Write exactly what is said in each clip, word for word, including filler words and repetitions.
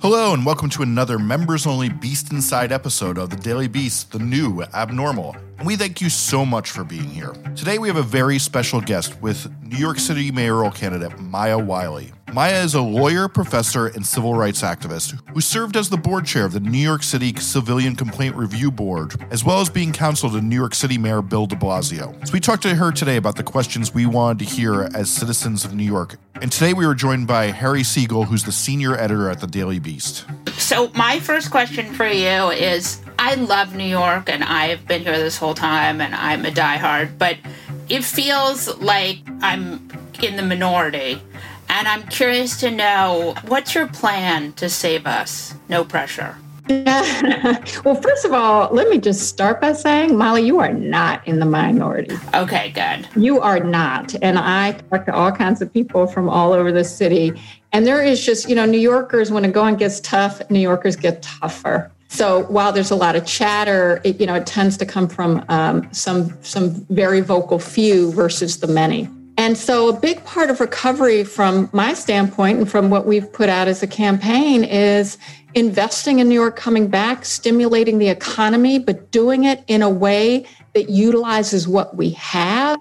Hello, and welcome to another members-only Beast Inside episode of The Daily Beast, The New Abnormal. And we thank you so much for being here. Today, we have a very special guest with New York City mayoral candidate Maya Wiley. Maya is a lawyer, professor, and civil rights activist who served as the board chair of the New York City Civilian Complaint Review Board, as well as being counsel to New York City Mayor Bill de Blasio. So we talked to her today about the questions we wanted to hear as citizens of New York. And today we were joined by Harry Siegel, who's the senior editor at The Daily Beast. So my first question for you is, I love New York, and I've been here this whole time, and I'm a diehard, but it feels like I'm in the minority. And I'm curious to know, what's your plan to save us? No pressure. Yeah. Well, first of all, let me just start by saying, Molly, you are not in the minority. Okay, good. You are not. And I talk to all kinds of people from all over the city. And there is just, you know, New Yorkers, when it going gets tough, New Yorkers get tougher. So while there's a lot of chatter, it, you know, it tends to come from um, some some very vocal few versus the many. And so a big part of recovery from my standpoint and from what we've put out as a campaign is investing in New York, coming back, stimulating the economy, but doing it in a way that utilizes what we have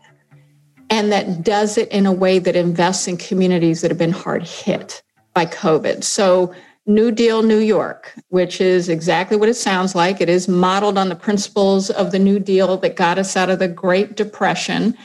and that does it in a way that invests in communities that have been hard hit by COVID. So New Deal New York, which is exactly what it sounds like. It is modeled on the principles of the New Deal that got us out of the Great Depression,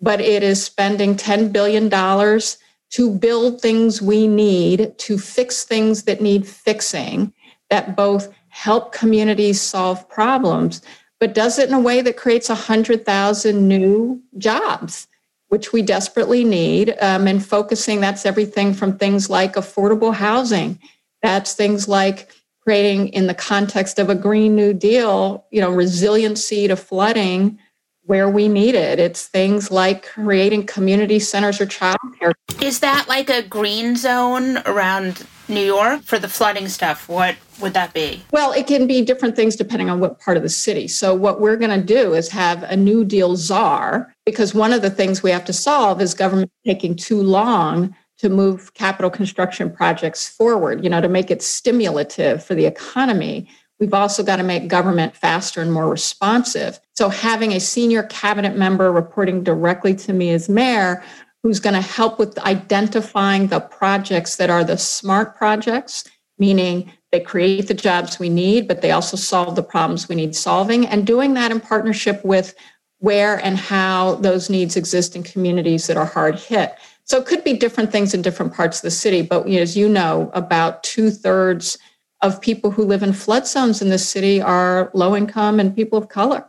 but it is spending ten billion dollars to build things we need, to fix things that need fixing, that both help communities solve problems, but does it in a way that creates one hundred thousand new jobs, which we desperately need, um, and focusing, that's everything from things like affordable housing. That's things like creating, in the context of a Green New Deal, you know, resiliency to flooding where we need it. It's things like creating community centers or childcare. Is that like a green zone around New York for the flooding stuff? What would that be? Well, it can be different things depending on what part of the city. So what we're going to do is have a New Deal czar, because one of the things we have to solve is government taking too long to move capital construction projects forward, you know, to make it stimulative for the economy. We've also got to make government faster and more responsive. So having a senior cabinet member reporting directly to me as mayor, who's going to help with identifying the projects that are the smart projects, meaning they create the jobs we need, but they also solve the problems we need solving, and doing that in partnership with where and how those needs exist in communities that are hard hit. So it could be different things in different parts of the city, but as you know, about two-thirds of people who live in flood zones in this city are low income and people of color.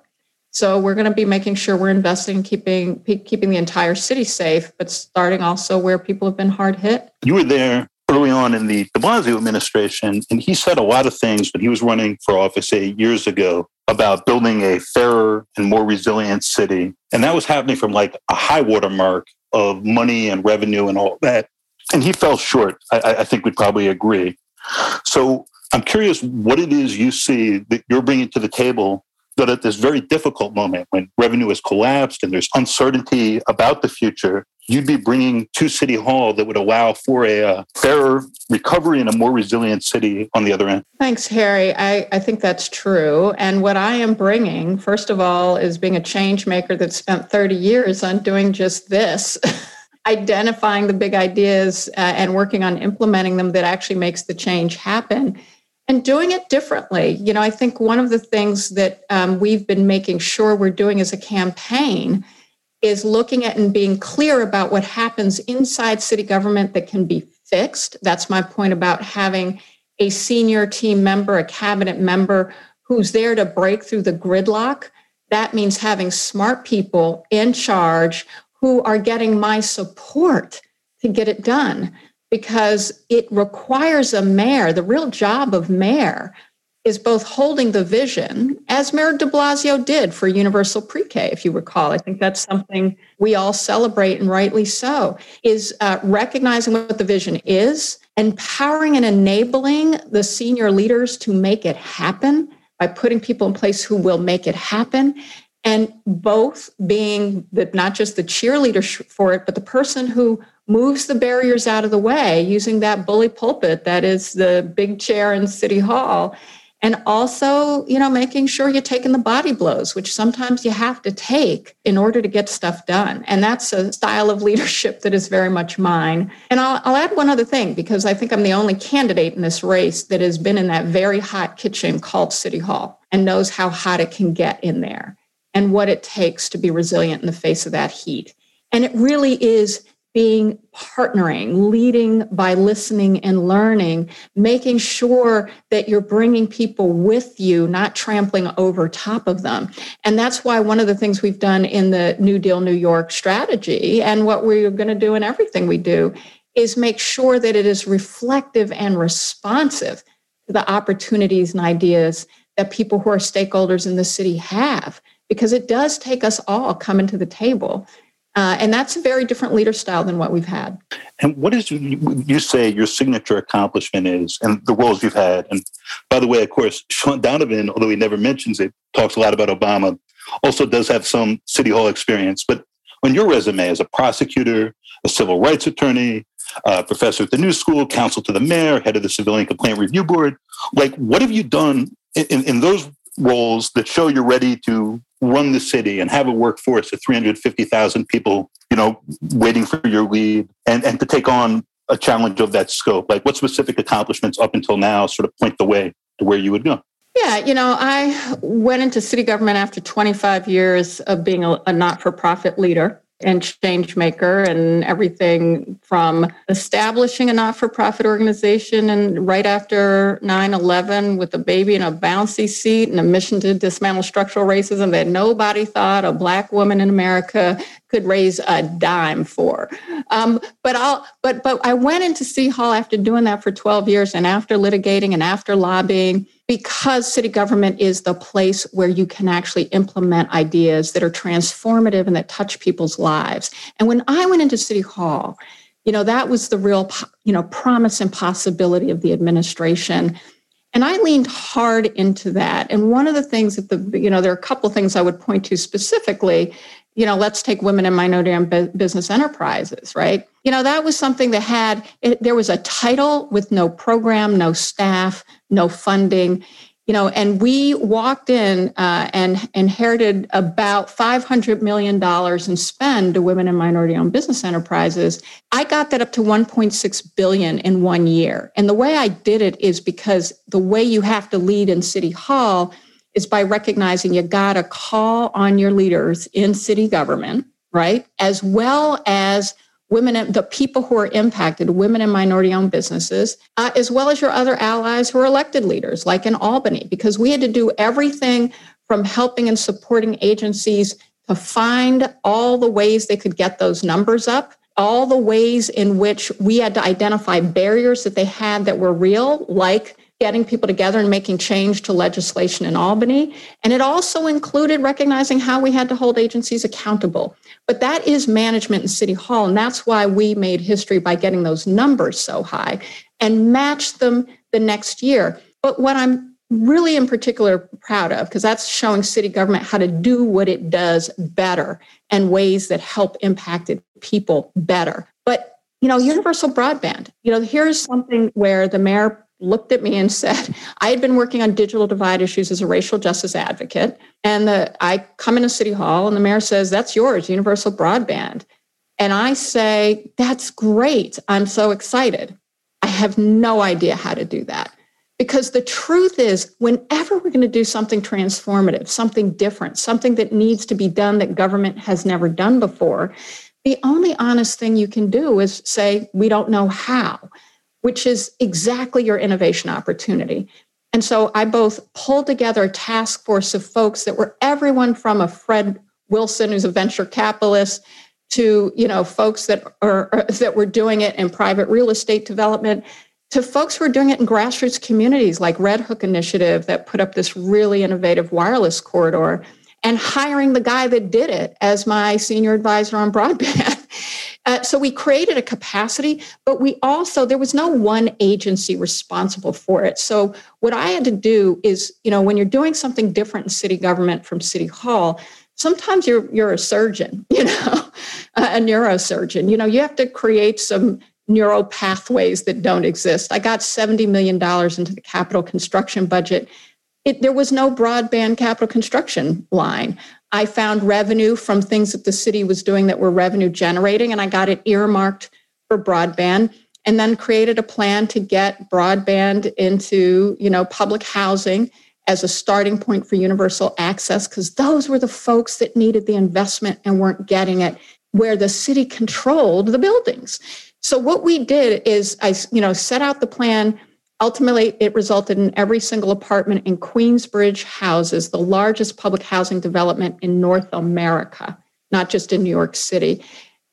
So we're going to be making sure we're investing in keeping, keeping the entire city safe, but starting also where people have been hard hit. You were there early on in the de Blasio administration, and he said a lot of things when he was running for office eight years ago about building a fairer and more resilient city. And that was happening from like a high water mark of money and revenue and all that. And he fell short. I, I think we'd probably agree. So I'm curious what it is you see that you're bringing to the table that at this very difficult moment when revenue has collapsed and there's uncertainty about the future, you'd be bringing to City Hall that would allow for a uh, fairer recovery and a more resilient city on the other end. Thanks, Harry. I, I think that's true. And what I am bringing, first of all, is being a change maker that spent thirty years on doing just this, identifying the big ideas uh, and working on implementing them that actually makes the change happen. And doing it differently. You know, I think one of the things that um, we've been making sure we're doing as a campaign is looking at and being clear about what happens inside city government that can be fixed. That's my point about having a senior team member, a cabinet member who's there to break through the gridlock. That means having smart people in charge who are getting my support to get it done. because it requires a mayor. The real job of mayor is both holding the vision, as Mayor de Blasio did for universal pre-K, if you recall. I think that's something we all celebrate, and rightly so, is uh, recognizing what the vision is, empowering and enabling the senior leaders to make it happen by putting people in place who will make it happen, and both being the, not just the cheerleader for it, but the person who moves the barriers out of the way using that bully pulpit that is the big chair in City Hall. And also, you know, making sure you're taking the body blows, which sometimes you have to take in order to get stuff done. And that's a style of leadership that is very much mine. And I'll, I'll add one other thing, because I think I'm the only candidate in this race that has been in that very hot kitchen called City Hall and knows how hot it can get in there and what it takes to be resilient in the face of that heat. And it really is being partnering, leading by listening and learning, making sure that you're bringing people with you, not trampling over top of them. And that's why one of the things we've done in the New Deal New York strategy, and what we're going to do in everything we do, is make sure that it is reflective and responsive to the opportunities and ideas that people who are stakeholders in the city have, because it does take us all coming to the table. Uh, and that's a very different leader style than what we've had. And what is, you say your signature accomplishment is, and the roles you've had? And by the way, of course, Sean Donovan, although he never mentions it, talks a lot about Obama, also does have some City Hall experience. But on your resume as a prosecutor, a civil rights attorney, a professor at the New School, counsel to the mayor, head of the Civilian Complaint Review Board, like what have you done in, in those roles that show you're ready to run the city and have a workforce of three hundred fifty thousand people, you know, waiting for your lead, and, and to take on a challenge of that scope? Like what specific accomplishments up until now sort of point the way to where you would go? Yeah, you know, I went into city government after twenty-five years of being a, a not-for-profit leader and change maker, and everything from establishing a not-for-profit organization, and right after nine eleven with a baby in a bouncy seat and a mission to dismantle structural racism that nobody thought a Black woman in America could raise a dime for. Um, but I'll, but but I went into City Hall after doing that for twelve years, and after litigating and after lobbying, because city government is the place where you can actually implement ideas that are transformative and that touch people's lives. And when I went into City Hall, you know, that was the real, you know, promise and possibility of the administration. And I leaned hard into that. And one of the things that the, you know, there are a couple of things I would point to specifically. You know, let's take women and minority and business enterprises, right? You know, that was something that had, it, there was a title with no program, no staff, no funding, you know, and we walked in uh, and inherited about five hundred million dollars in spend to women and minority owned business enterprises. I got that up to one point six billion dollars in one year. And the way I did it is because the way you have to lead in City Hall is by recognizing you gotta call on your leaders in city government, right? As well as women, the people who are impacted, women and minority-owned businesses, uh, as well as your other allies who are elected leaders, like in Albany, because we had to do everything from helping and supporting agencies to find all the ways they could get those numbers up, all the ways in which we had to identify barriers that they had that were real, like getting people together and making change to legislation in Albany. And it also included recognizing how we had to hold agencies accountable. But that is management in City Hall. And that's why we made history by getting those numbers so high and matched them the next year. But what I'm really in particular proud of, because that's showing city government how to do what it does better and ways that help impacted people better. But, you know, universal broadband, you know, here's something where the mayor looked at me and said, I had been working on digital divide issues as a racial justice advocate. And the, I come into City Hall and the mayor says, that's yours, universal broadband. And I say, that's great. I'm so excited. I have no idea how to do that. Because the truth is, whenever we're going to do something transformative, something different, something that needs to be done that government has never done before, the only honest thing you can do is say, we don't know how, which is exactly your innovation opportunity. And so I both pulled together a task force of folks that were everyone from a Fred Wilson, who's a venture capitalist, to, you know, folks that are that were doing it in private real estate development, to folks who are doing it in grassroots communities like Red Hook Initiative that put up this really innovative wireless corridor, and hiring the guy that did it as my senior advisor on broadband. Uh, so we created a capacity, but we also, there was no one agency responsible for it. So what I had to do is, you know, when you're doing something different in city government from City Hall, sometimes you're you're a surgeon, you know, a neurosurgeon. You know, you have to create some neural pathways that don't exist. I got seventy million dollars into the capital construction budget. It, there was no broadband capital construction line. I found revenue from things that the city was doing that were revenue generating, and I got it earmarked for broadband, and then created a plan to get broadband into, you know, public housing as a starting point for universal access, because those were the folks that needed the investment and weren't getting it where the city controlled the buildings. So what we did is I, you know, set out the plan. Ultimately, it resulted in every single apartment in Queensbridge Houses, the largest public housing development in North America, not just in New York City,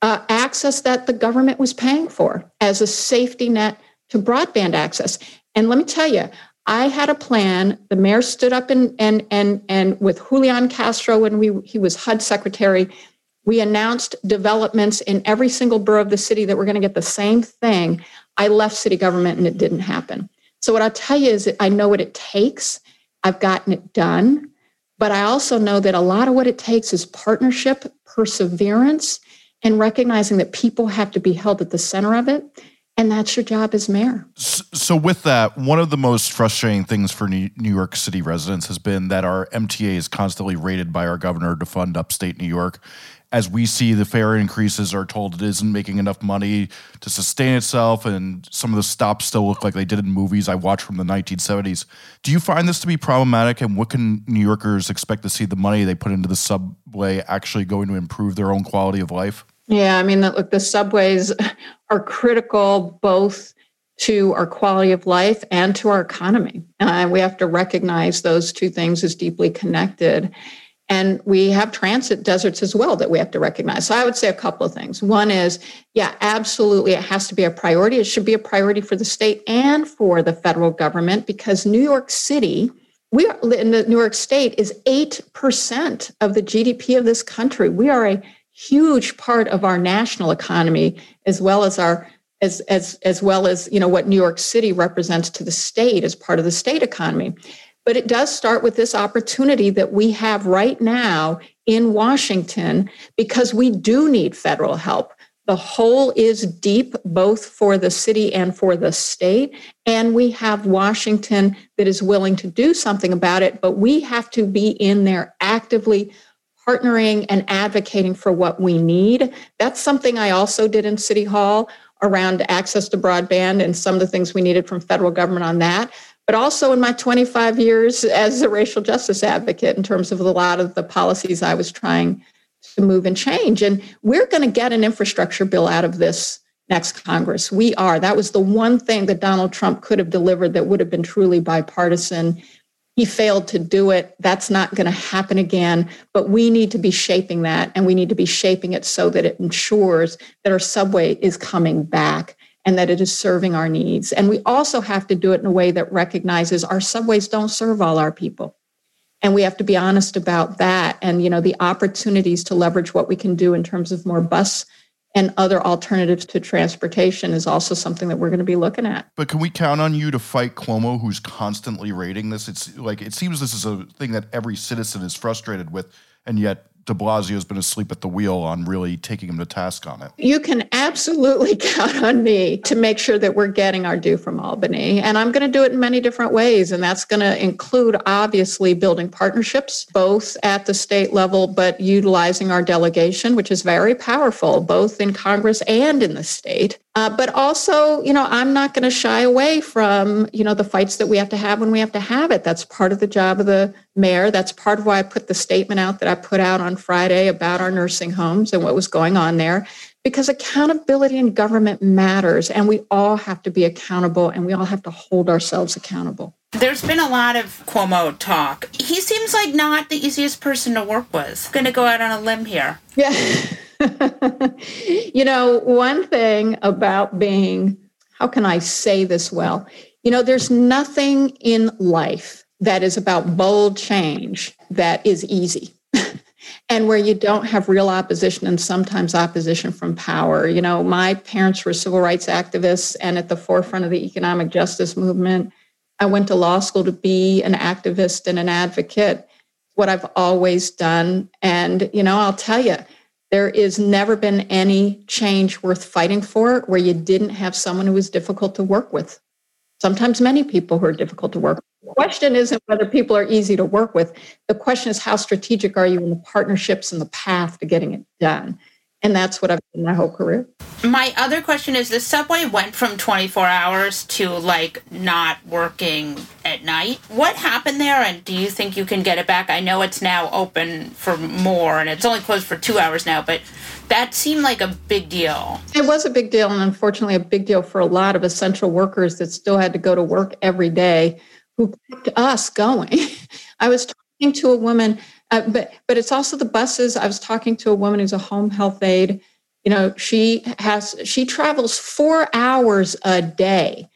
uh, access that the government was paying for as a safety net to broadband access. And let me tell you, I had a plan. The mayor stood up and and and and with Julian Castro, when we he was H U D secretary, we announced developments in every single borough of the city that we're going to get the same thing. I left city government and it didn't happen. So what I'll tell you is that I know what it takes. I've gotten it done. But I also know that a lot of what it takes is partnership, perseverance, and recognizing that people have to be held at the center of it. And that's your job as mayor. So with that, one of the most frustrating things for New York City residents has been that our M T A is constantly raided by our governor to fund upstate New York. As we see, the fare increases are told it isn't making enough money to sustain itself, and some of the stops still look like they did in movies I watched from the nineteen seventies. Do you find this to be problematic, and what can New Yorkers expect to see the money they put into the subway actually going to improve their own quality of life? Yeah, I mean, look, the subways are critical both to our quality of life and to our economy. Uh, we have to recognize those two things as deeply connected. And we have transit deserts as well that we have to recognize. So I would say a couple of things. One is, yeah, absolutely, it has to be a priority. It should be a priority for the state and for the federal government, because New York City, we are, in the New York State, is eight percent of the G D P of this country. We are a huge part of our national economy, as well as our as as as well as you know what New York City represents to the state as part of the state economy. But it does start with this opportunity that we have right now in Washington, because we do need federal help. The hole is deep, both for the city and for the state. And we have Washington that is willing to do something about it, but we have to be in there actively partnering and advocating for what we need. That's something I also did in City Hall around access to broadband and some of the things we needed from federal government on that. But also in my twenty-five years as a racial justice advocate in terms of a lot of the policies I was trying to move and change. And we're going to get an infrastructure bill out of this next Congress. We are. That was the one thing that Donald Trump could have delivered that would have been truly bipartisan. He failed to do it. That's not going to happen again. But we need to be shaping that, and we need to be shaping it so that it ensures that our subway is coming back and that it is serving our needs. And we also have to do it in a way that recognizes our subways don't serve all our people. And we have to be honest about that. And, you know, the opportunities to leverage what we can do in terms of more bus and other alternatives to transportation is also something that we're going to be looking at. But can we count on you to fight Cuomo, who's constantly raiding this? It's like, it seems this is a thing that every citizen is frustrated with, and yet de Blasio has been asleep at the wheel on really taking him to task on it. You can absolutely count on me to make sure that we're getting our due from Albany. And I'm going to do it in many different ways. And that's going to include, obviously, building partnerships, both at the state level, but utilizing our delegation, which is very powerful, both in Congress and in the state. Uh, but also, you know, I'm not going to shy away from, you know, the fights that we have to have when we have to have it. That's part of the job of the mayor. That's part of why I put the statement out that I put out on Friday about our nursing homes and what was going on there, because accountability in government matters, and we all have to be accountable, and we all have to hold ourselves accountable. There's been a lot of Cuomo talk. He seems like not the easiest person to work with. I'm going to go out on a limb here. Yeah. You know, one thing about being, how can I say this well? You know, there's nothing in life that is about bold change that is easy and where you don't have real opposition and sometimes opposition from power. You know, my parents were civil rights activists and at the forefront of the economic justice movement. I went to law school to be an activist and an advocate. What I've always done. And, you know, I'll tell you, there is never been any change worth fighting for where you didn't have someone who was difficult to work with. Sometimes many people who are difficult to work with. The question isn't whether people are easy to work with. The question is how strategic are you in the partnerships and the path to getting it done? And that's what I've done my whole career. My other question is the subway went from twenty-four hours to like not working at night. What happened there? And do you think you can get it back? I know it's now open for more and it's only closed for two hours now, but that seemed like a big deal. It was a big deal. And unfortunately, a big deal for a lot of essential workers that still had to go to work every day who kept us going. I was talking to a woman Uh, but but it's also the buses. I was talking to a woman who's a home health aide. You know, she has she travels four hours a day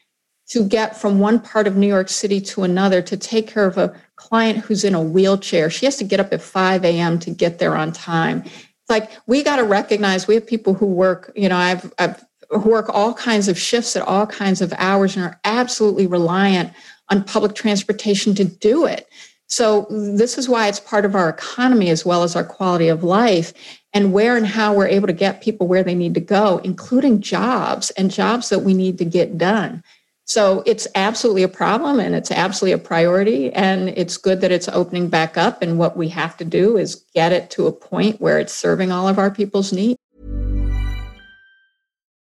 to get from one part of New York City to another to take care of a client who's in a wheelchair. She has to get up at five a.m. to get there on time. It's like we got to recognize we have people who work. You know, I've I've who work all kinds of shifts at all kinds of hours and are absolutely reliant on public transportation to do it. So this is why it's part of our economy as well as our quality of life and where and how we're able to get people where they need to go, including jobs and jobs that we need to get done. So it's absolutely a problem and it's absolutely a priority. And it's good that it's opening back up. And what we have to do is get it to a point where it's serving all of our people's needs.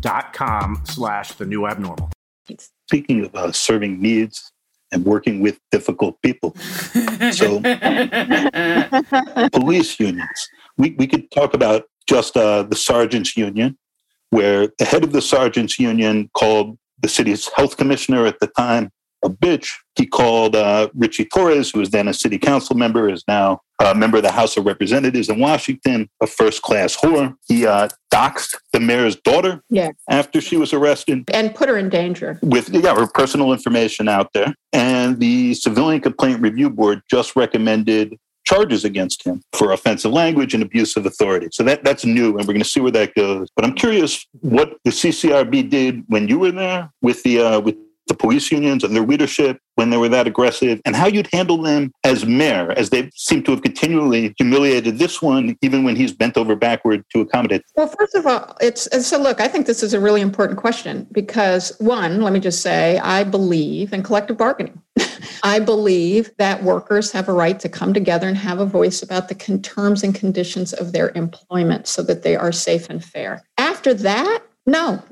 dot com slash the new abnormal. Speaking of uh, serving needs and working with difficult people, so police unions. We we could talk about just uh, the sergeants' union, where the head of the sergeants' union called the city's health commissioner at the time a bitch. He called uh, Richie Torres, who was then a city council member, is now a member of the House of Representatives in Washington, a first-class whore. He uh, doxed the mayor's daughter yeah. after she was arrested. And put her in danger. With yeah, her personal information out there. And the Civilian Complaint Review Board just recommended charges against him for offensive language and abuse of authority. So that, that's new, and we're going to see where that goes. But I'm curious what the C C R B did when you were there with the uh, with the police unions and their leadership when they were that aggressive, and how you'd handle them as mayor, as they seem to have continually humiliated this one, even when he's bent over backward to accommodate. Well, first of all, it's so look, I think this is a really important question because, one, let me just say, I believe in collective bargaining. I believe that workers have a right to come together and have a voice about the con- terms and conditions of their employment so that they are safe and fair. After that, no,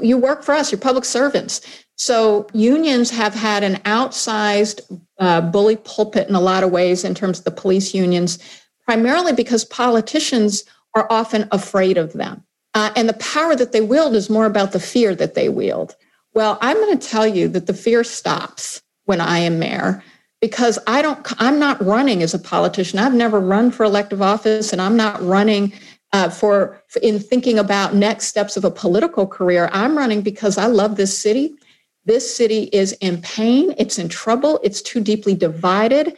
you work for us, you're public servants. So unions have had an outsized uh, bully pulpit in a lot of ways in terms of the police unions, primarily because politicians are often afraid of them. Uh, and the power that they wield is more about the fear that they wield. Well, I'm going to tell you that the fear stops when I am mayor, because I don't, I'm not running as a politician. I've never run for elective office, and I'm not running Uh, for, for in thinking about next steps of a political career. I'm running because I love this city. This city is in pain. It's in trouble. It's too deeply divided.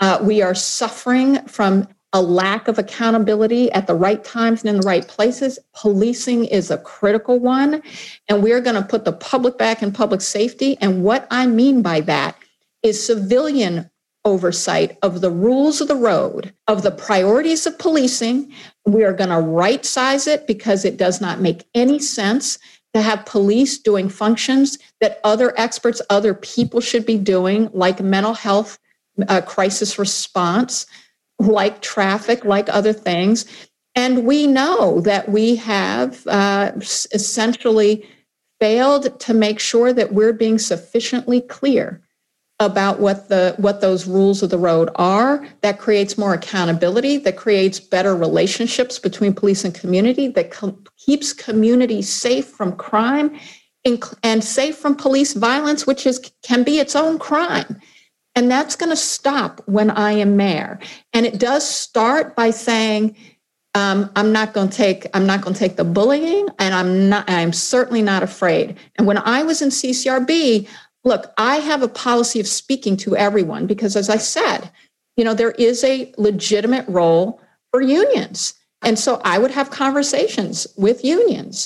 Uh, we are suffering from a lack of accountability at the right times and in the right places. Policing is a critical one. And we're going to put the public back in public safety. And what I mean by that is civilian oversight of the rules of the road, of the priorities of policing. We are going to right size it because it does not make any sense to have police doing functions that other experts, other people should be doing, like mental health uh, crisis response, like traffic, like other things. And we know that we have uh, essentially failed to make sure that we're being sufficiently clear about what the what those rules of the road are. That creates more accountability, that creates better relationships between police and community, that co- keeps community safe from crime inc- and safe from police violence, which is can be its own crime. And that's going to stop when I am mayor. And it does start by saying, um, I'm not going to take I'm not going to take the bullying, and I'm not I'm certainly not afraid. And when I was in C C R B, look, I have a policy of speaking to everyone because, as I said, you know, there is a legitimate role for unions. And so I would have conversations with unions.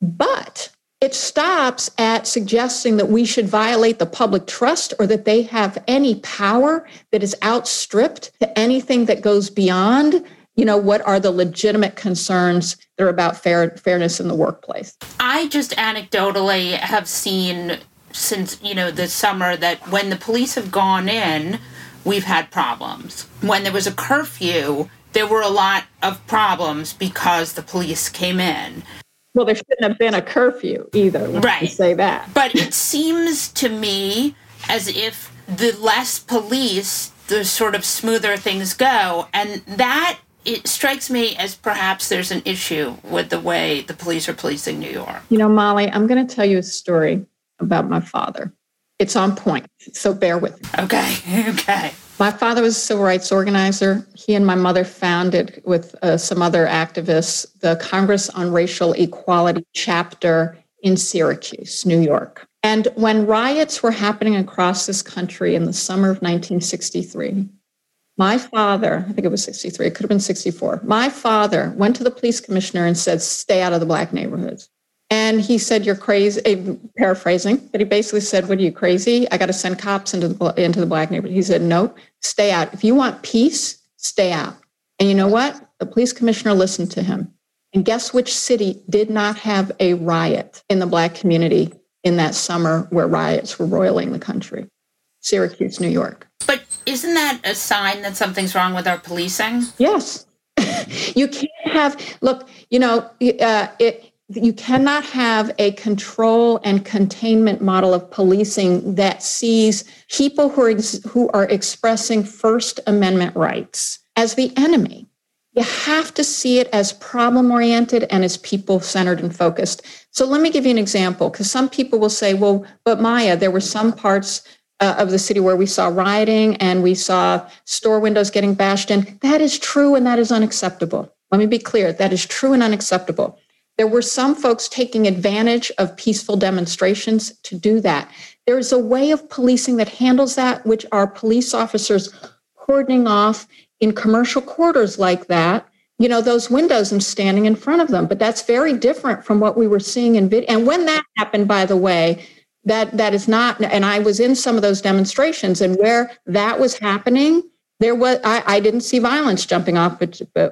But it stops at suggesting that we should violate the public trust or that they have any power that is outstripped to anything that goes beyond, you know, what are the legitimate concerns that are about fair, fairness in the workplace. I just anecdotally have seen since, you know, this summer that when the police have gone in, we've had problems. When there was a curfew, there were a lot of problems because the police came in. Well, there shouldn't have been a curfew either. Right. You say that. But it seems to me as if the less police, the sort of smoother things go. And that, it strikes me as perhaps there's an issue with the way the police are policing New York. You know, Molly, I'm going to tell you a story about my father. It's on point, so bear with me. Okay, okay. My father was a civil rights organizer. He and my mother founded, with uh, some other activists, the Congress on Racial Equality chapter in Syracuse, New York. And when riots were happening across this country in the summer of nineteen sixty-three, my father, I think it was sixty-three, it could have been sixty-four, my father went to the police commissioner and said, stay out of the black neighborhoods. And he said, you're crazy, paraphrasing, but he basically said, what are you, crazy? I got to send cops into the into the black neighborhood. He said, no, stay out. If you want peace, stay out. And you know what? The police commissioner listened to him. And guess which city did not have a riot in the black community in that summer where riots were roiling the country? Syracuse, New York. But isn't that a sign that something's wrong with our policing? Yes. You can't have, look, you know, uh, it. You cannot have a control and containment model of policing that sees people who are, ex- who are expressing First Amendment rights as the enemy. You have to see it as problem-oriented and as people-centered and focused. So let me give you an example, because some people will say, well, but Maya, there were some parts uh, of the city where we saw rioting and we saw store windows getting bashed in. That is true, and that is unacceptable. Let me be clear. That is true and unacceptable. There were some folks taking advantage of peaceful demonstrations to do that. There is a way of policing that handles that, which are police officers cordoning off in commercial quarters like that, you know, those windows and standing in front of them. But that's very different from what we were seeing in video. And when that happened, by the way, that that is not, and I was in some of those demonstrations, and where that was happening, there was, I, I didn't see violence jumping off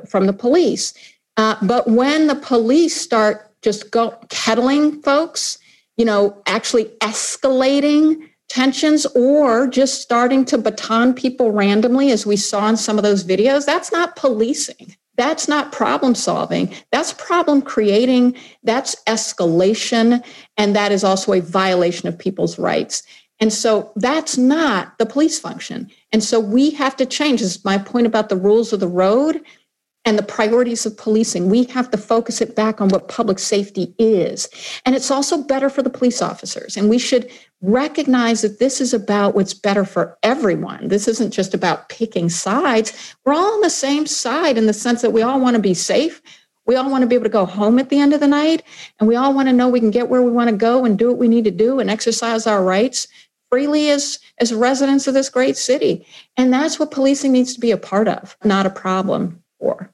from the police. Uh, but when the police start just go kettling folks, you know, actually escalating tensions or just starting to baton people randomly, as we saw in some of those videos, that's not policing. That's not problem solving. That's problem creating. That's escalation. And that is also a violation of people's rights. And so that's not the police function. And so we have to change. This is my point about the rules of the road and the priorities of policing. We have to focus it back on what public safety is. And it's also better for the police officers. And we should recognize that this is about what's better for everyone. This isn't just about picking sides. We're all on the same side in the sense that we all want to be safe. We all want to be able to go home at the end of the night. And we all want to know we can get where we want to go and do what we need to do and exercise our rights freely as, as residents of this great city. And that's what policing needs to be a part of, not a problem for.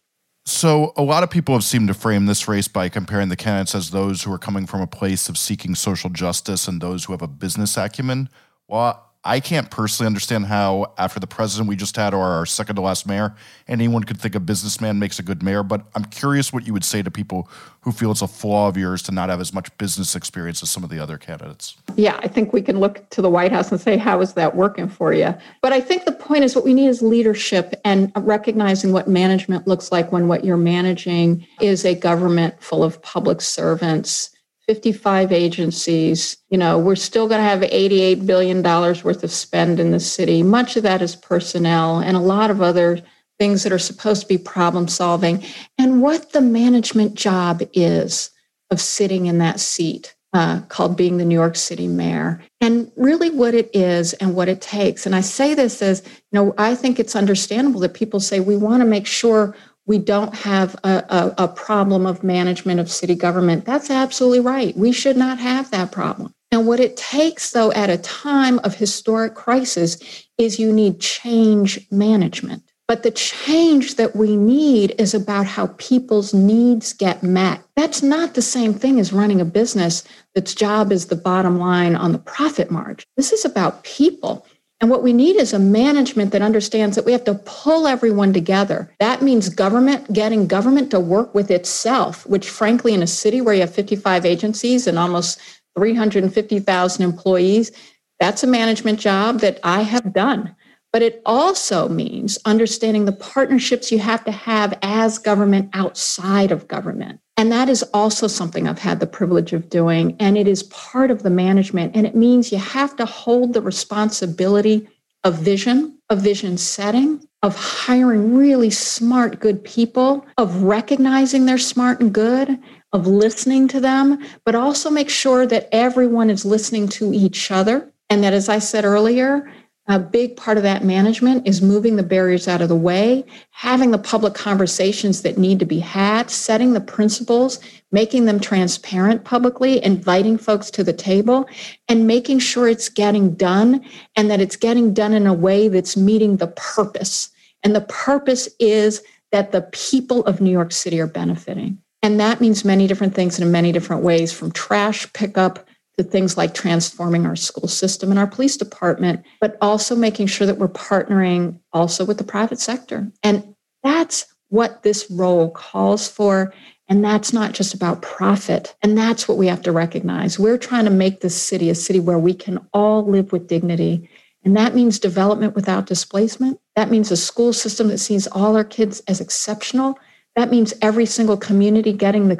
So a lot of people have seemed to frame this race by comparing the candidates as those who are coming from a place of seeking social justice and those who have a business acumen. Well, I can't personally understand how after the president we just had or our second to last mayor, anyone could think a businessman makes a good mayor. But I'm curious what you would say to people who feel it's a flaw of yours to not have as much business experience as some of the other candidates. Yeah, I think we can look to the White House and say, how is that working for you? But I think the point is what we need is leadership and recognizing what management looks like when what you're managing is a government full of public servants, fifty-five agencies. You know, we're still going to have eighty-eight billion dollars worth of spend in the city. Much of that is personnel and a lot of other things that are supposed to be problem solving. And what the management job is of sitting in that seat uh, called being the New York City mayor, and really what it is and what it takes. And I say this as, you know, I think it's understandable that people say we want to make sure we don't have a, a, a problem of management of city government. That's absolutely right. We should not have that problem. And what it takes, though, at a time of historic crisis is you need change management. But the change that we need is about how people's needs get met. That's not the same thing as running a business that's job is the bottom line on the profit margin. This is about people. And what we need is a management that understands that we have to pull everyone together. That means government, getting government to work with itself, which frankly, in a city where you have fifty-five agencies and almost three hundred fifty thousand employees, that's a management job that I have done. But it also means understanding the partnerships you have to have as government outside of government. And that is also something I've had the privilege of doing, and it is part of the management. And it means you have to hold the responsibility of vision, of vision setting, of hiring really smart, good people, of recognizing they're smart and good, of listening to them, but also make sure that everyone is listening to each other. And that, as I said earlier, a big part of that management is moving the barriers out of the way, having the public conversations that need to be had, setting the principles, making them transparent publicly, inviting folks to the table, and making sure it's getting done and that it's getting done in a way that's meeting the purpose. And the purpose is that the people of New York City are benefiting. And that means many different things in many different ways, from trash pickup to things like transforming our school system and our police department, but also making sure that we're partnering also with the private sector. And that's what this role calls for. And that's not just about profit. And that's what we have to recognize. We're trying to make this city a city where we can all live with dignity. And that means development without displacement. That means a school system that sees all our kids as exceptional. That means every single community getting the,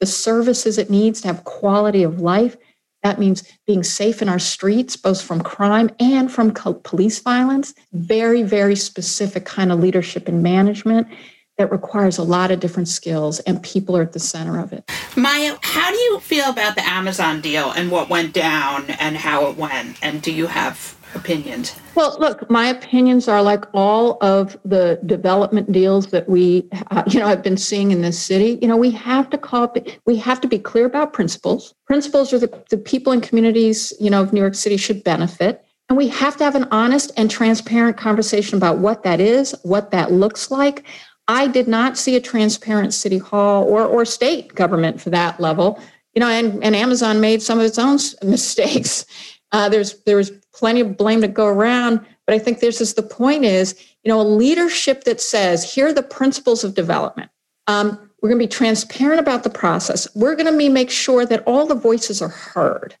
the services it needs to have quality of life. That means being safe in our streets, both from crime and from police violence. Very, very specific kind of leadership and management that requires a lot of different skills, and people are at the center of it. Maya, how do you feel about the Amazon deal and what went down and how it went? And do you have opinions? Well, look, my opinions are like all of the development deals that we, uh, you know, I've been seeing in this city. You know, we have to call, we have to be clear about principles. Principles are the, the people and communities, you know, of New York City should benefit. And we have to have an honest and transparent conversation about what that is, what that looks like. I did not see a transparent city hall or or state government for that level. You know, and, and Amazon made some of its own mistakes. Uh, there's there was plenty of blame to go around. But I think this is the point is, you know, a leadership that says, here are the principles of development. Um, we're going to be transparent about the process. We're going to be, make sure that all the voices are heard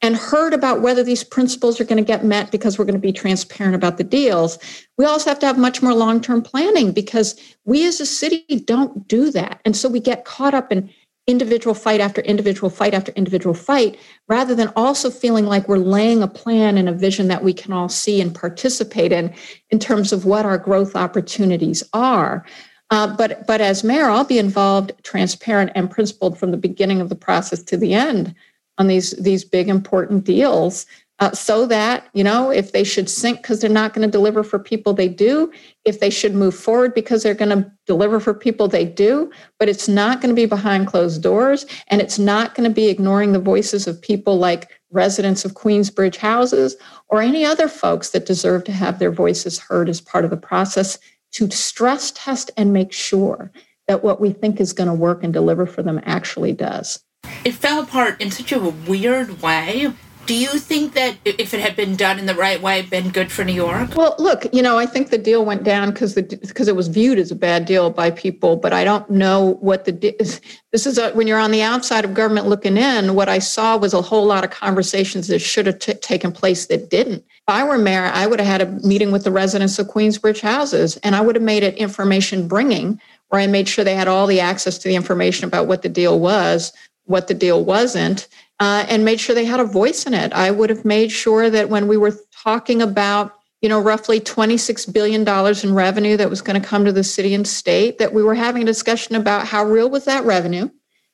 and heard about whether these principles are going to get met because we're going to be transparent about the deals. We also have to have much more long-term planning because we as a city don't do that. And so we get caught up in individual fight after individual fight after individual fight, rather than also feeling like we're laying a plan and a vision that we can all see and participate in, in terms of what our growth opportunities are. Uh, but but as mayor, I'll be involved, transparent and principled from the beginning of the process to the end on these, these big, important deals, uh, so that, you know, if they should sink because they're not going to deliver for people, they do. If they should move forward because they're going to deliver for people, they do. But it's not going to be behind closed doors, and it's not going to be ignoring the voices of people like residents of Queensbridge Houses or any other folks that deserve to have their voices heard as part of the process, to stress test and make sure that what we think is going to work and deliver for them actually does. It fell apart in such a weird way. Do you think that if it had been done in the right way, been good for New York? Well, look, you know, I think the deal went down because because it was viewed as a bad deal by people, but I don't know what the de- this is a, when you're on the outside of government looking in, what I saw was a whole lot of conversations that should have t- taken place that didn't. If I were mayor, I would have had a meeting with the residents of Queensbridge Houses, and I would have made it information bringing, where I made sure they had all the access to the information about what the deal was, what the deal wasn't, uh, and made sure they had a voice in it. I would have made sure that when we were talking about, you know, roughly twenty-six billion dollars in revenue that was going to come to the city and state, that we were having a discussion about how real was that revenue,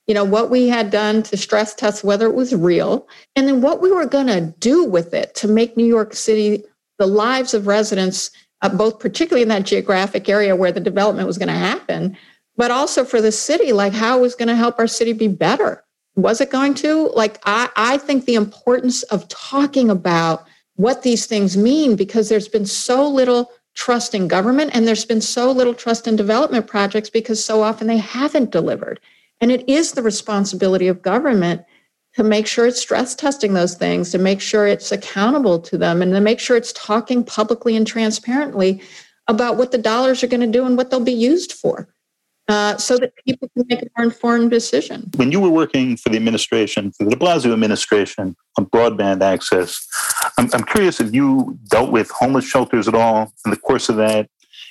you know, what we had done to stress test whether it was real, and then what we were going to do with it to make New York City, the lives of residents, uh, both particularly in that geographic area where the development was going to happen, but also for the city, like how it was going to help our city be better. Was it going to? Like, I, I think the importance of talking about what these things mean, because there's been so little trust in government and there's been so little trust in development projects because so often they haven't delivered. And it is the responsibility of government to make sure it's stress testing those things, to make sure it's accountable to them, and to make sure it's talking publicly and transparently about what the dollars are going to do and what they'll be used for. Uh, so that people can make a more informed decision. When you were working for the administration, for the de Blasio administration, on broadband access, I'm, I'm curious if you dealt with homeless shelters at all in the course of that,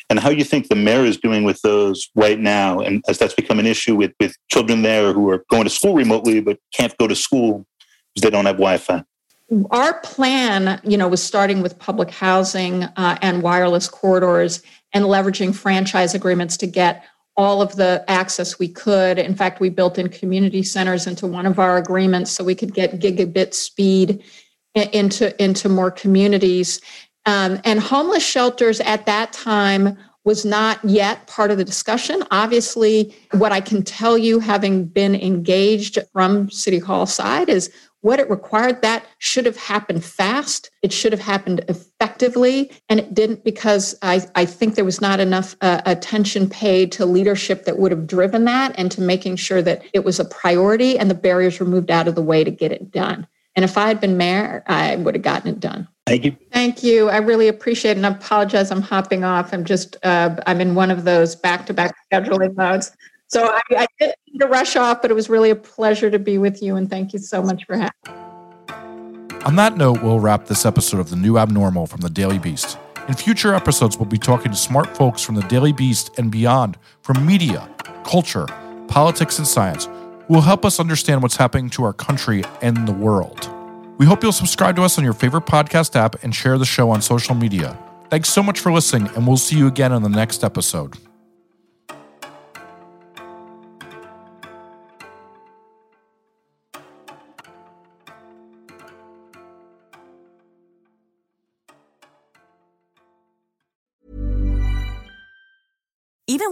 and how you think the mayor is doing with those right now, and as that's become an issue with, with children there who are going to school remotely but can't go to school because they don't have Wi-Fi. Our plan, you know, was starting with public housing uh, and wireless corridors and leveraging franchise agreements to get all of the access we could. In fact, we built in community centers into one of our agreements so we could get gigabit speed into, into more communities. Um, and homeless shelters at that time was not yet part of the discussion. Obviously, what I can tell you, having been engaged from City Hall side, is what it required. That should have happened fast. It should have happened effectively. And it didn't because I, I think there was not enough uh, attention paid to leadership that would have driven that and to making sure that it was a priority and the barriers were moved out of the way to get it done. And if I had been mayor, I would have gotten it done. Thank you. Thank you. I really appreciate it. And I apologize, I'm hopping off. I'm just, uh, I'm in one of those back-to-back scheduling modes. So I, I didn't need to rush off, but it was really a pleasure to be with you. And thank you so much for having me. On that note, we'll wrap this episode of The New Abnormal from The Daily Beast. In future episodes, we'll be talking to smart folks from The Daily Beast and beyond, from media, culture, politics, and science, who will help us understand what's happening to our country and the world. We hope you'll subscribe to us on your favorite podcast app and share the show on social media. Thanks so much for listening, and we'll see you again on the next episode. Even